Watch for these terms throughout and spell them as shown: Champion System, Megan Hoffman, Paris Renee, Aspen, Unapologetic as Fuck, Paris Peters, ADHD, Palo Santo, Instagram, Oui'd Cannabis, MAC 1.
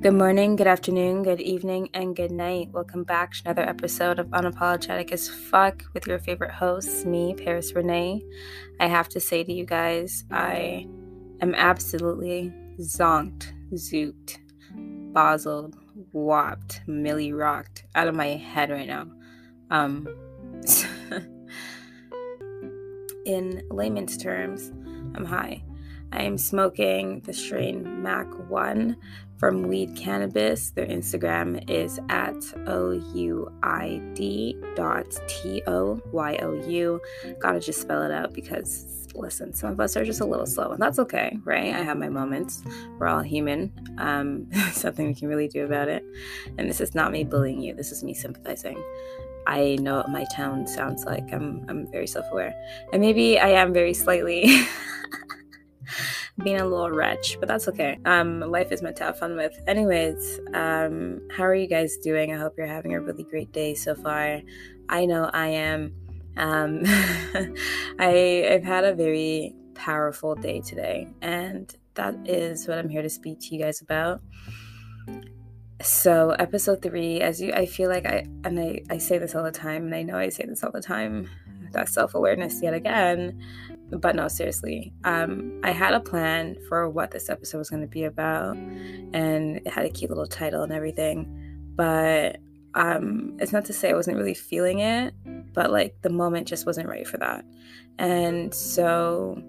Good morning, good afternoon, good evening, and good night. Welcome back to another episode of Unapologetic as Fuck with your favorite hosts, me, Paris Renee. I have to say to you guys, I am absolutely zonked, zooped, bozzled, whopped, milli-rocked out of my head right now. In layman's terms, I'm high. I am smoking the strain MAC 1 from Oui'd Cannabis. Their Instagram is at ouid.toyou. Gotta just spell it out because, listen, some of us are just a little slow, and that's okay, right? I have my moments. We're all human. Something we can really do about it. And this is not me bullying you. This is me sympathizing. I know what my tone sounds like. I'm very self-aware. And maybe I am very slightly... being a little wretch, but that's okay. Life is meant to have fun with. Anyways, how are you guys doing? I hope you're having a really great day so far. I know I am. I've had a very powerful day today, and that is what I'm here to speak to you guys about. So episode 3, I say this all the time, and I know I say this all the time, that self-awareness yet again. But no, seriously, I had a plan for what this episode was going to be about, and it had a cute little title and everything, but it's not to say I wasn't really feeling it, but like the moment just wasn't right for that. And so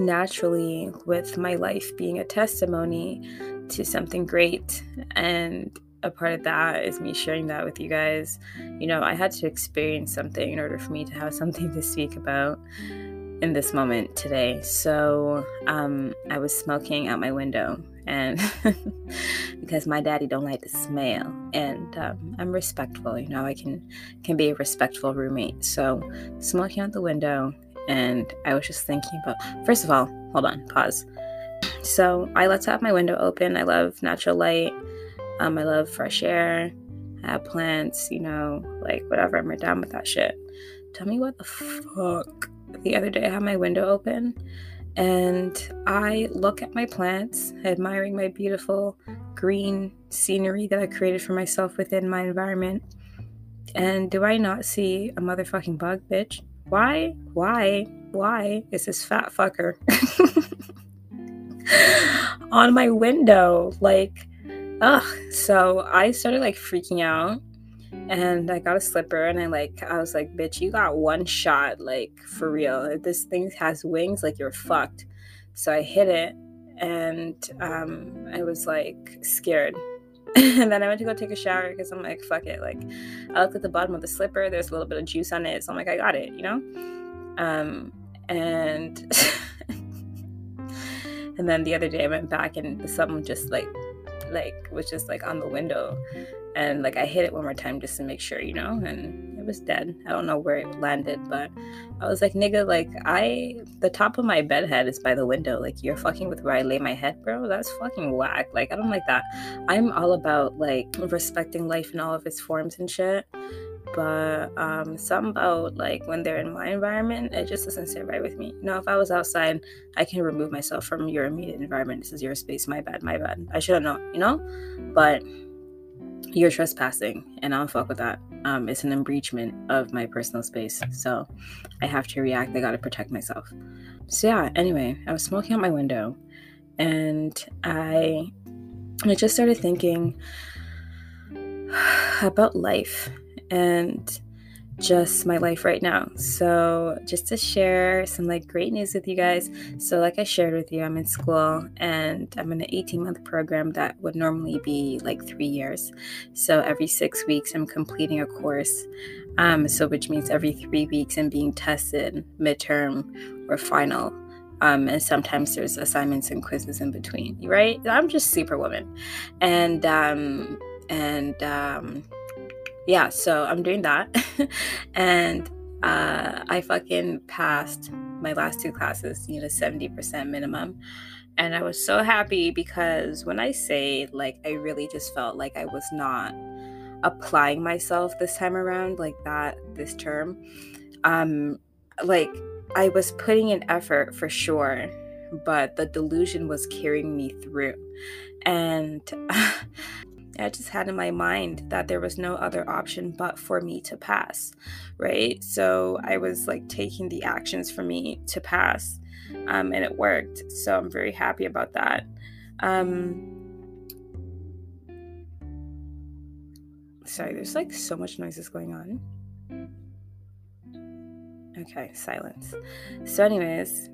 naturally, with my life being a testimony to something great, and a part of that is me sharing that with you guys, you know, I had to experience something in order for me to have something to speak about in this moment today. So I was smoking out my window, and because my daddy don't like the smell, and I'm respectful, you know, I can be a respectful roommate. So smoking out the window, and I was just thinking about, first of all, hold on, pause. So I like to have my window open. I love natural light. I love fresh air. I have plants, you know, like whatever. I'm right down with that shit. Tell me what the fuck. The other day I had my window open, and I look at my plants, admiring my beautiful green scenery that I created for myself within my environment. And do I not see a motherfucking bug, bitch? Why is this fat fucker on my window? Like, ugh. So I started like freaking out, and I got a slipper, and I was like, bitch, you got one shot, like, for real. If this thing has wings, like, you're fucked. So I hit it, and I was like scared. And then I went to go take a shower because I'm like, fuck it. Like, I looked at the bottom of the slipper, there's a little bit of juice on it, so I'm like, I got it, you know? And and then the other day I went back, and something just like was just like on the window, and like I hit it one more time just to make sure, you know, and it was dead. I don't know where it landed, but I was like, nigga, like the top of my bed head is by the window. Like, you're fucking with where I lay my head, bro. That's fucking whack. Like, I don't like that. I'm all about like respecting life in all of its forms and shit, but something about like when they're in my environment, it just doesn't sit right with me. You know, if I was outside, I can remove myself from your immediate environment. This is your space. My bad, I should have known, you know, but you're trespassing, and I don't fuck with that. It's an breachment of my personal space, so I have to react. I gotta protect myself. So yeah, anyway, I was smoking out my window, and I just started thinking about life and just my life right now. So just to share some like great news with you guys. So like I shared with you, I'm in school, and I'm in an 18-month program that would normally be like 3 years. So every 6 weeks I'm completing a course, so which means every 3 weeks I'm being tested midterm or final, and sometimes there's assignments and quizzes in between, right? I'm just superwoman. And yeah, so I'm doing that, and I fucking passed my last 2 classes, you know, 70% minimum, and I was so happy because when I say, like, I really just felt like I was not applying myself this time around, like that, this term, like, I was putting in effort for sure, but the delusion was carrying me through. And I just had in my mind that there was no other option but for me to pass, right? So I was like taking the actions for me to pass, and it worked. So I'm very happy about that. Sorry, there's like so much noises going on. Okay, silence. So anyways,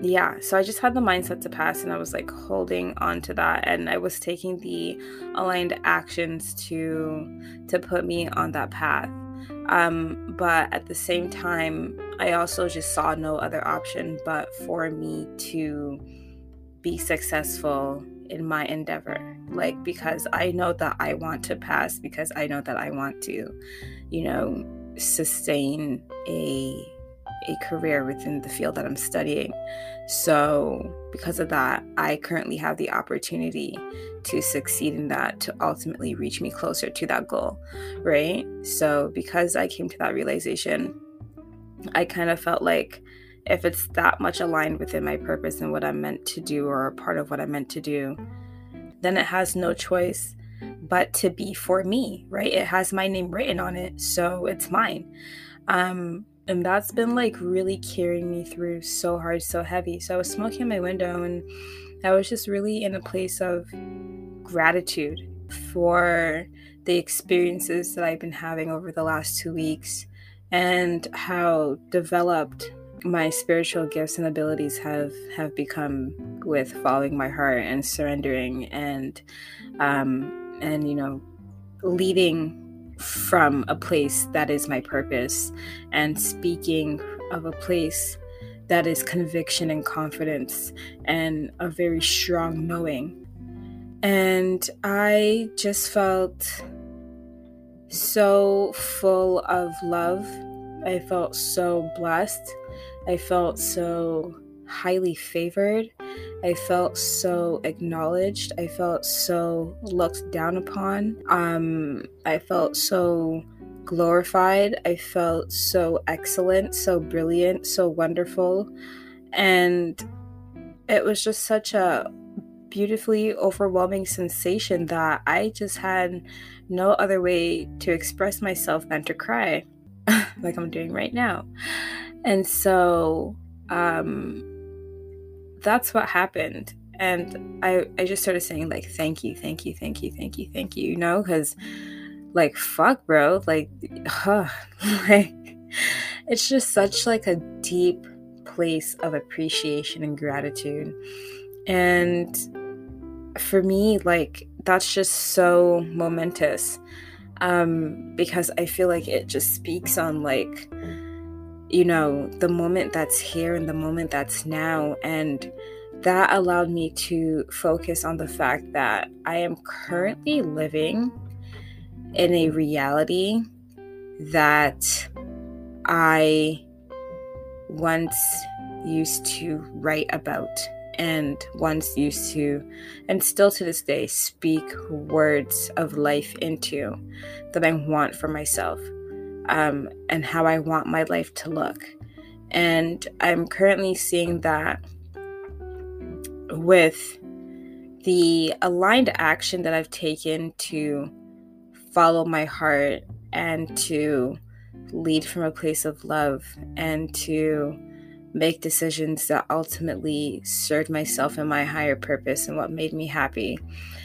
yeah, so I just had the mindset to pass, and I was like holding on to that, and I was taking the aligned actions to put me on that path. But at the same time, I also just saw no other option but for me to be successful in my endeavor, like, because I know that I want to pass, because I know that I want to, you know, sustain a career within the field that I'm studying. So because of that, I currently have the opportunity to succeed in that, to ultimately reach me closer to that goal, right? So because I came to that realization, I kind of felt like if it's that much aligned within my purpose and what I'm meant to do, or a part of what I'm meant to do, then it has no choice but to be for me, right? It has my name written on it, so it's mine. And that's been like really carrying me through so hard, so heavy. So I was smoking in my window, and I was just really in a place of gratitude for the experiences that I've been having over the last 2 weeks, and how developed my spiritual gifts and abilities have become with following my heart and surrendering, and you know, leading from a place that is my purpose, and speaking of a place that is conviction and confidence and a very strong knowing. And I just felt so full of love. I felt so blessed. I felt so highly favored. I felt so acknowledged. I felt so looked down upon. I felt so glorified. I felt so excellent, so brilliant, so wonderful. And it was just such a beautifully overwhelming sensation that I just had no other way to express myself than to cry, like I'm doing right now. And so, that's what happened. And I just started saying like, thank you, you know, because like, fuck, bro, like, like, it's just such like a deep place of appreciation and gratitude. And for me, like, that's just so momentous, because I feel like it just speaks on like, you know, the moment that's here and the moment that's now. And that allowed me to focus on the fact that I am currently living in a reality that I once used to write about, and once used to, and still to this day, speak words of life into, that I want for myself. And how I want my life to look. And I'm currently seeing that with the aligned action that I've taken to follow my heart, and to lead from a place of love, and to make decisions that ultimately served myself and my higher purpose, and what made me happy,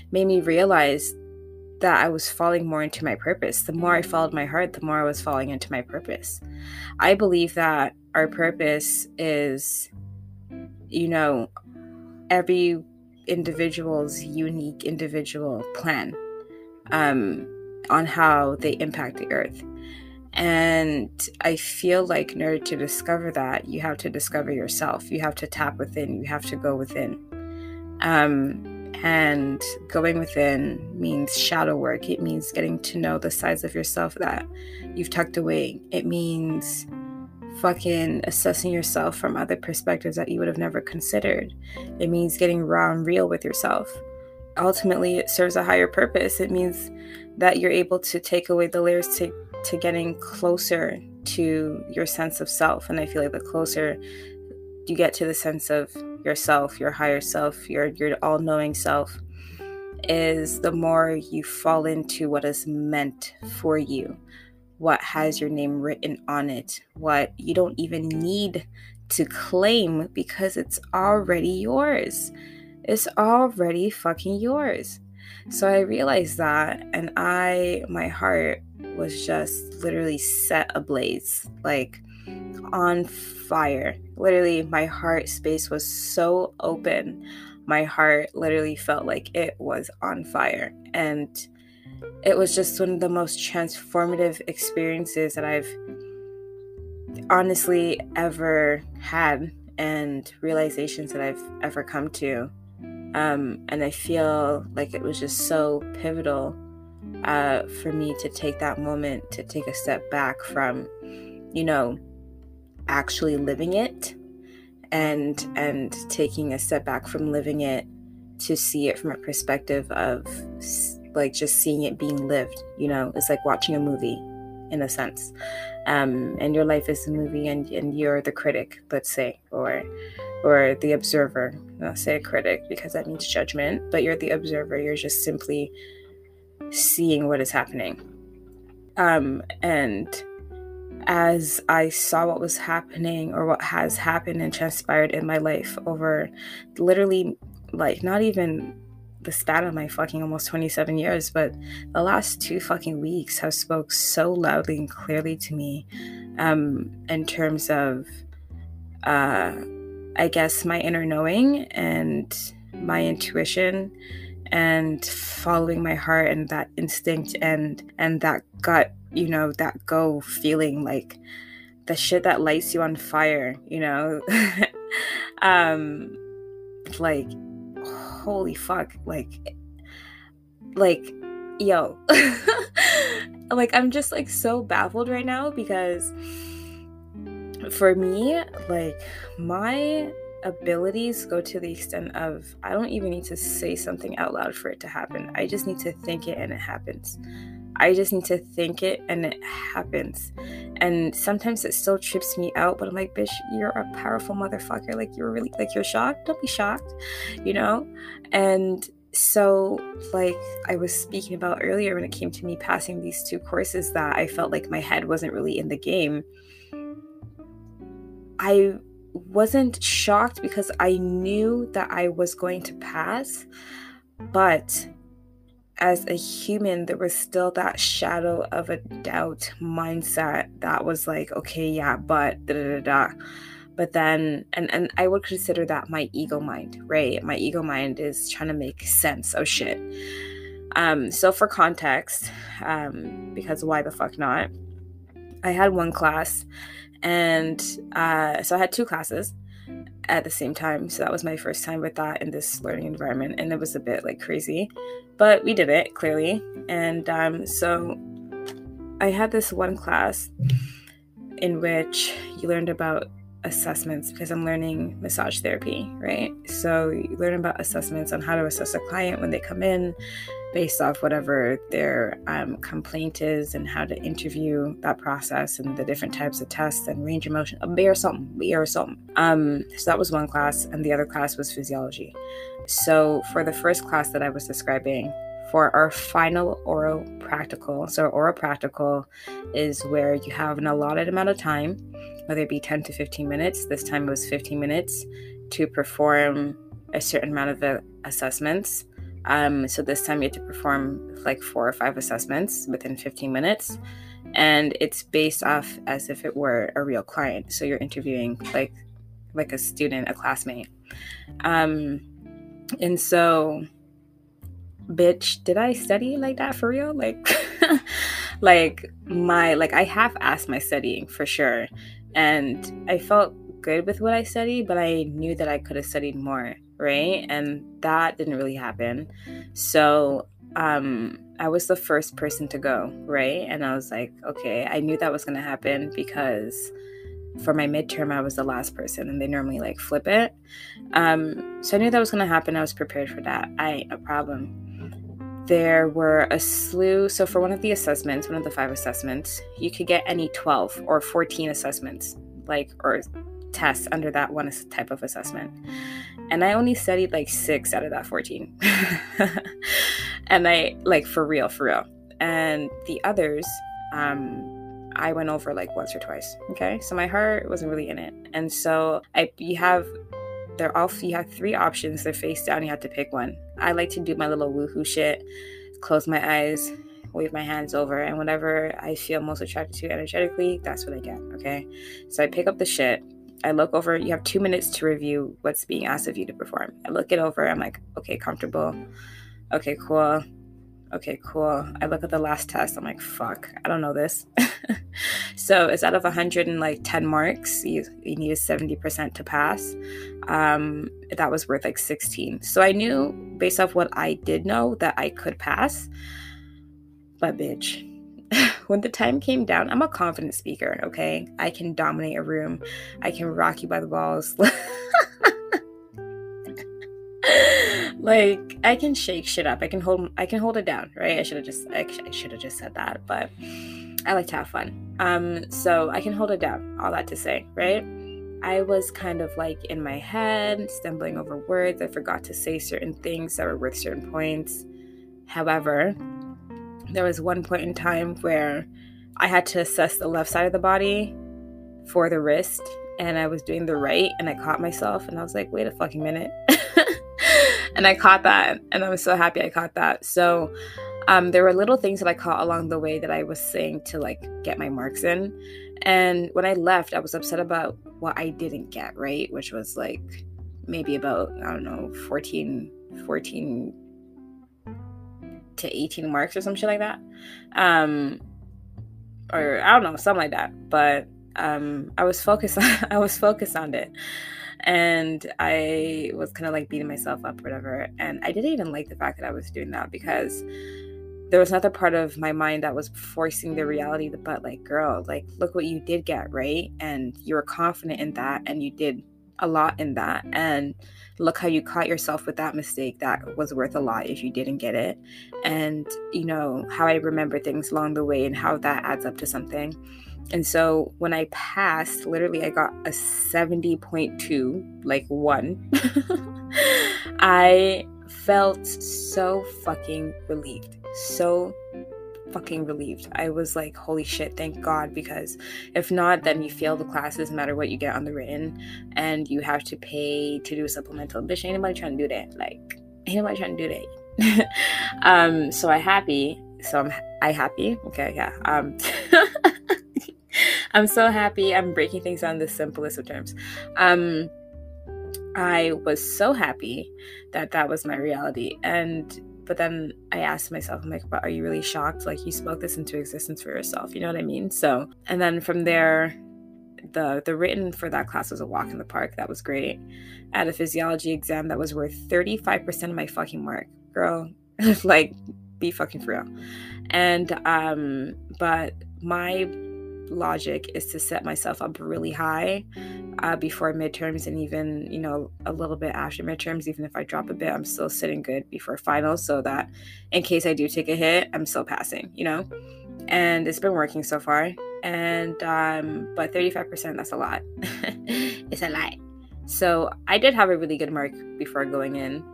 made me realize that I was falling more into my purpose. The more I followed my heart, the more I was falling into my purpose. I believe that our purpose is, you know, every individual's unique individual plan on how they impact the earth. And I feel like in order to discover that, you have to discover yourself. You have to tap within. You have to go within. And going within means shadow work. It means getting to know the sides of yourself that you've tucked away. It means fucking assessing yourself from other perspectives that you would have never considered. It means getting raw and real with yourself. Ultimately, it serves a higher purpose. It means that you're able to take away the layers to getting closer to your sense of self. And I feel like the closer you get to the sense of yourself, your higher self, your all-knowing self, is the more you fall into what is meant for you, what has your name written on it, what you don't even need to claim because it's already yours. It's already fucking yours. So I realized that, and my heart was just literally set ablaze, like on fire. Literally, my heart space was so open. My heart literally felt like it was on fire. And it was just one of the most transformative experiences that I've honestly ever had, and realizations that I've ever come to. And I feel like it was just so pivotal for me to take that moment, to take a step back from, you know, actually living it, and taking a step back from living it to see it from a perspective of like just seeing it being lived. You know, it's like watching a movie in a sense, and your life is the movie, and you're the critic, let's say, or the observer. Not say a critic because that means judgment, but you're the observer. You're just simply seeing what is happening. And as I saw what was happening, or what has happened and transpired in my life over literally like not even the span of my fucking almost 27 years, but the last 2 fucking weeks have spoke so loudly and clearly to me, in terms of, I guess, my inner knowing and my intuition and following my heart and that instinct and that gut, you know, that go feeling, like the shit that lights you on fire, you know. Like, holy fuck, like yo. Like, I'm just like so baffled right now, because for me, like, my abilities go to the extent of I don't even need to say something out loud for it to happen. I just need to think it and it happens. I just need to think it and it happens. And sometimes it still trips me out, but I'm like, bitch, you're a powerful motherfucker. Like, you're really, like, you're shocked. Don't be shocked, you know? And so, like I was speaking about earlier, when it came to me passing these 2 courses that I felt like my head wasn't really in the game, I wasn't shocked because I knew that I was going to pass, but as a human, there was still that shadow of a doubt mindset that was like, okay, yeah, but But then, and I would consider that my ego mind, right? My ego mind is trying to make sense of shit. So for context, because why the fuck not? I had one class, and so I had 2 classes at the same time. So that was my first time with that in this learning environment, and it was a bit like crazy, but we did it clearly. And so I had this one class in which you learned about assessments, because I'm learning massage therapy, right? So you learn about assessments on how to assess a client when they come in, based off whatever their complaint is, and how to interview that process, and the different types of tests, and range of motion, a beer or something. So that was one class, and the other class was physiology. So for the first class that I was describing, for our final oral practical, so oral practical is where you have an allotted amount of time, whether it be 10 to 15 minutes, this time it was 15 minutes, to perform a certain amount of assessments. So this time you have to perform like 4 or 5 assessments within 15 minutes, and it's based off as if it were a real client. So you're interviewing like a student, a classmate. And so, bitch, did I study like that for real? Like, I half-assed my studying for sure. And I felt good with what I studied, but I knew that I could have studied more, right? And that didn't really happen. So I was the first person to go, right? And I was like, okay, I knew that was going to happen, because for my midterm I was the last person, and they normally like flip it. So I knew that was going to happen. I was prepared for that. I ain't a problem. There were a slew. So for one of the assessments, one of the 5 assessments, you could get any 12 or 14 assessments, like, or tests under that one type of assessment. And I only studied like 6 out of that 14. And I, like, for real. And the others, I went over like once or twice. Okay. So my heart wasn't really in it. And so you have 3 options. They're face down. You have to pick one. I like to do my little woohoo shit, close my eyes, wave my hands over, and whatever I feel most attracted to energetically, that's what I get. Okay. So I pick up the shit. I look over. You have 2 minutes to review what's being asked of you to perform. I look it over. I'm like, okay, comfortable. Okay, cool. Okay, cool. I look at the last test. I'm like, fuck, I don't know this. So it's out of 110 marks. You need a 70% to pass. That was worth like 16. So I knew based off what I did know that I could pass. But bitch, when the time came down, I'm a confident speaker, okay? I can dominate a room. I can rock you by the balls. Like, I can shake shit up. I can hold it down, right? I should have just said that, but I like to have fun. So I can hold it down, all that to say, right? I was kind of like in my head, stumbling over words. I forgot to say certain things that were worth certain points. However, there was one point in time where I had to assess the left side of the body for the wrist, and I was doing the right, and I caught myself, and I was like, wait a fucking minute. And I caught that, and I was so happy I caught that. So there were little things that I caught along the way that I was saying to, like, get my marks in. And when I left, I was upset about what I didn't get, right? Which was, like, maybe about, I don't know, 14 to 18 marks or some shit like that. Or, I don't know, something like that. But I was focused on it. And I was kind of like beating myself up or whatever. And I didn't even like the fact that I was doing that, because there was another part of my mind that was forcing the reality, but like, girl, like, look what you did get, right? And you were confident in that, and you did a lot in that. And look how you caught yourself with that mistake that was worth a lot if you didn't get it. And, you know, how I remember things along the way and how that adds up to something. And so when I passed, literally I got a 70.2, like 1. I felt so fucking relieved. I was like, holy shit, thank God, because if not, then you fail the classes no matter what you get on the written, and you have to pay to do a supplemental. Bitch, ain't nobody trying to do that. So I'm happy. So I'm happy. Okay, yeah. I'm so happy. I'm breaking things down in the simplest of terms. I was so happy that was my reality. But then I asked myself, I'm like, but are you really shocked? Like, you spoke this into existence for yourself. You know what I mean? So, and then from there, the written for that class was a walk in the park. That was great. I had a physiology exam that was worth 35% of my fucking mark. Girl, like, be fucking for real. And, but my logic is to set myself up really high before midterms, and even, you know, a little bit after midterms. Even if I drop a bit, I'm still sitting good before finals, so that in case I do take a hit, I'm still passing, you know. And it's been working so far. And but 35%, that's a lot. It's a lot. So I did have a really good mark before going in.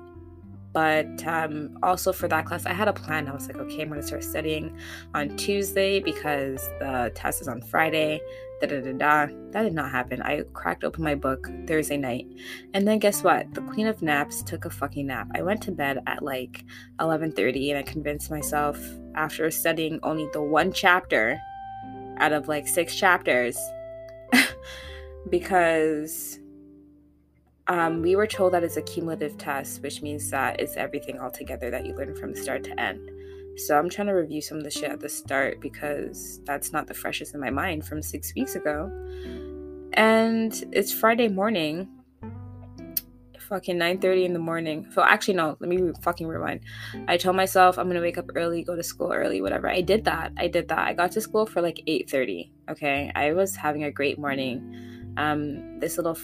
But also for that class, I had a plan. I was like, okay, I'm going to start studying on Tuesday because the test is on Friday. That did not happen. I cracked open my book Thursday night. And then guess what? The queen of naps took a fucking nap. I went to bed at like 11:30, and I convinced myself, after studying only the one chapter out of like 6 chapters, because... we were told that it's a cumulative test, which means that it's everything all together that you learn from start to end. So I'm trying to review some of the shit at the start, because that's not the freshest in my mind from 6 weeks ago. And it's Friday morning, fucking 9:30 in the morning. So actually, no, let me fucking rewind. I told myself I'm going to wake up early, go to school early, whatever. I did that. I got to school for like 8:30, okay? I was having a great morning. This little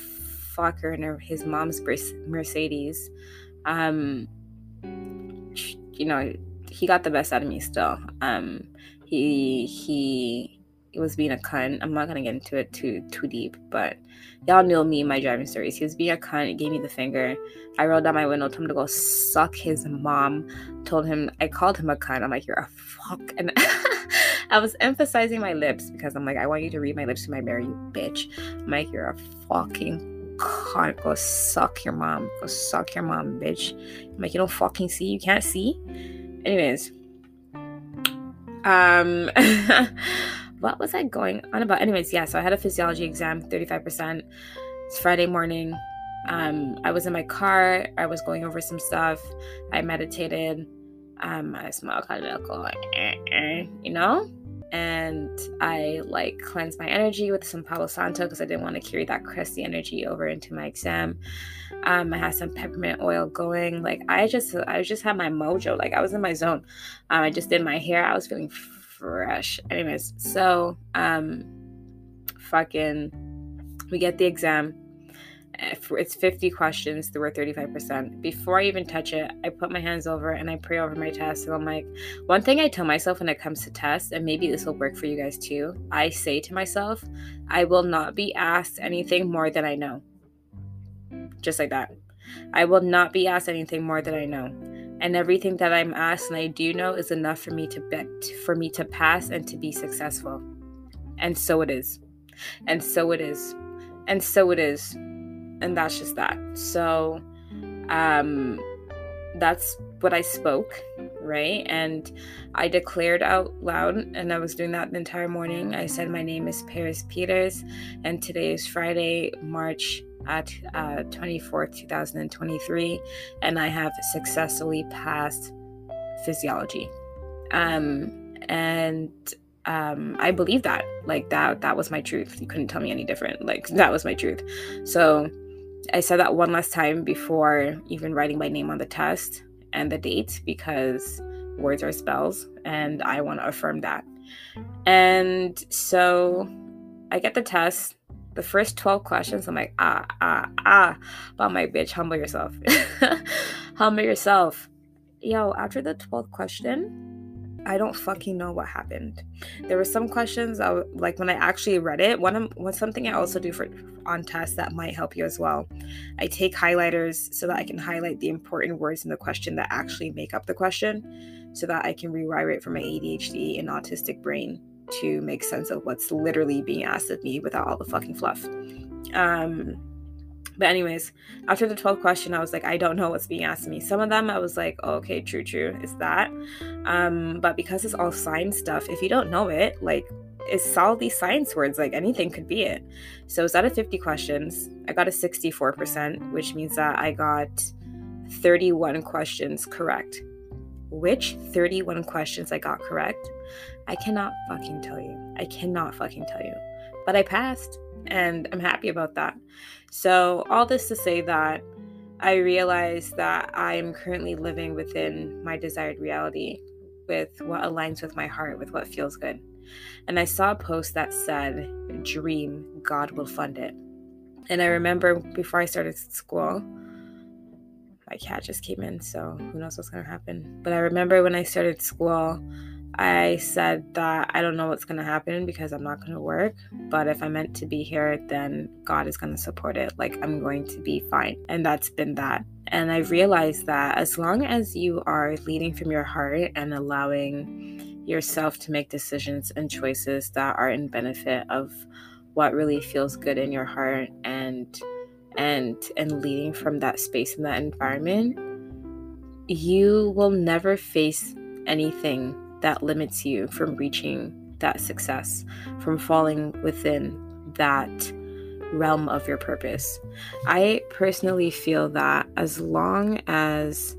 fucker and his mom's Mercedes, you know, he got the best out of me still. He was being a cunt. I'm not gonna get into it too deep, but y'all know me and my driving stories. He was being a cunt. He gave me the finger. I rolled down my window, told him to go suck his mom. Told him, I called him a cunt. I'm like, you're a fuck. And I was emphasizing my lips because I'm like, I want you to read my lips to my mirror, you bitch. I'm like, you're a fucking cunt. Go suck your mom. Go suck your mom, bitch. I'm like, you don't fucking see? You can't see? Anyways. What was I going on about? Anyways, yeah, so I had a physiology exam, 35%. It's Friday morning. I was in my car. I was going over some stuff. I meditated. I smelled kind of alcohol, you know? And I, cleansed my energy with some Palo Santo because I didn't want to carry that crusty energy over into my exam. I had some peppermint oil going. I just had my mojo. I was in my zone. I just did my hair. I was feeling fresh. Anyways, so we get the exam. It's 50 questions. There were 35%. Before I even touch it, I put my hands over and I pray over my test. And I'm like, one thing I tell myself when it comes to tests, and maybe this will work for you guys too, I say to myself, I will not be asked anything more than I know. Just like that. I will not be asked anything more than I know. And everything that I'm asked and I do know is enough for me to pass and to be successful. And so it is. And so it is. And so it is. And that's just that. So, that's what I spoke, right? And I declared out loud, and I was doing that the entire morning. I said, my name is Paris Peters, and today is Friday, March 24th, 2023, and I have successfully passed physiology. I believe that. That was my truth. You couldn't tell me any different. That was my truth. So I said that one last time before even writing my name on the test and the date, because words are spells and I want to affirm that. And so I get the test, the first 12 questions. I'm like, about my bitch, humble yourself. Humble yourself. Yo, after the 12th question, I don't fucking know what happened. There were some questions I when I actually read it. Something I also do on tests that might help you as well. I take highlighters so that I can highlight the important words in the question that actually make up the question, so that I can rewire it for my ADHD and autistic brain to make sense of what's literally being asked of me without all the fucking fluff. But anyways, after the 12th question, I was like, I don't know what's being asked of me. Some of them, I was like, oh, okay, true, it's that. But because it's all science stuff, if you don't know it, it's solidly science words. Anything could be it. So it's out of 50 questions. I got a 64%, which means that I got 31 questions correct. Which 31 questions I got correct, I cannot fucking tell you. But I passed. And I'm happy about that. So all this to say that I realized that I am currently living within my desired reality, with what aligns with my heart, with what feels good. And I saw a post that said, dream, God will fund it. And I remember before I started school, my cat just came in, so who knows what's going to happen. But I remember when I started school, I said that I don't know what's going to happen because I'm not going to work, but if I'm meant to be here, then God is going to support it. I'm going to be fine. And that's been that. And I've realized that as long as you are leading from your heart and allowing yourself to make decisions and choices that are in benefit of what really feels good in your heart, and leading from that space and that environment, you will never face anything that limits you from reaching that success, from falling within that realm of your purpose. I personally feel that as long as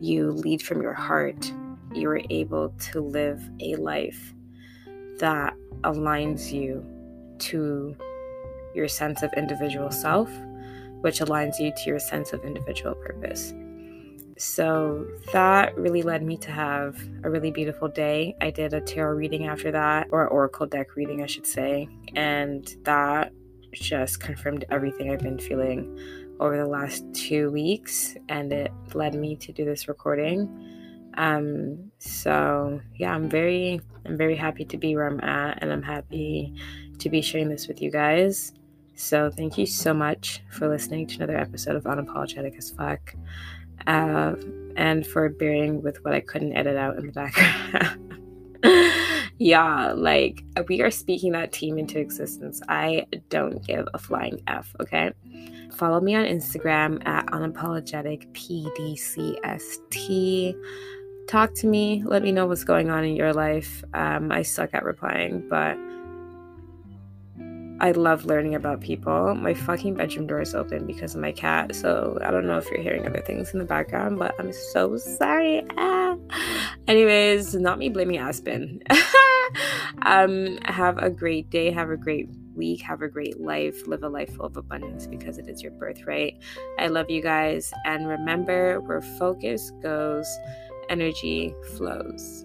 you lead from your heart, you are able to live a life that aligns you to your sense of individual self, which aligns you to your sense of individual purpose. So that really led me to have a really beautiful day. I did a tarot reading after that, or oracle deck reading, I should say. And that just confirmed everything I've been feeling over the last 2 weeks. And it led me to do this recording. So yeah, I'm very happy to be where I'm at, and I'm happy to be sharing this with you guys. So thank you so much for listening to another episode of Unapologetic as Fuck, and for bearing with what I couldn't edit out in the background. Yeah, like, we are speaking that team into existence. I don't give a flying F, okay? Follow me on Instagram at unapologeticpdcst. Talk to me. Let me know what's going on in your life. I suck at replying, but I love learning about people. My fucking bedroom door is open because of my cat, so I don't know if you're hearing other things in the background, but I'm so sorry. Anyways, not me blaming Aspen. Have a great day. Have a great week. Have a great life. Live a life full of abundance because it is your birthright. I love you guys. And remember, where focus goes, energy flows.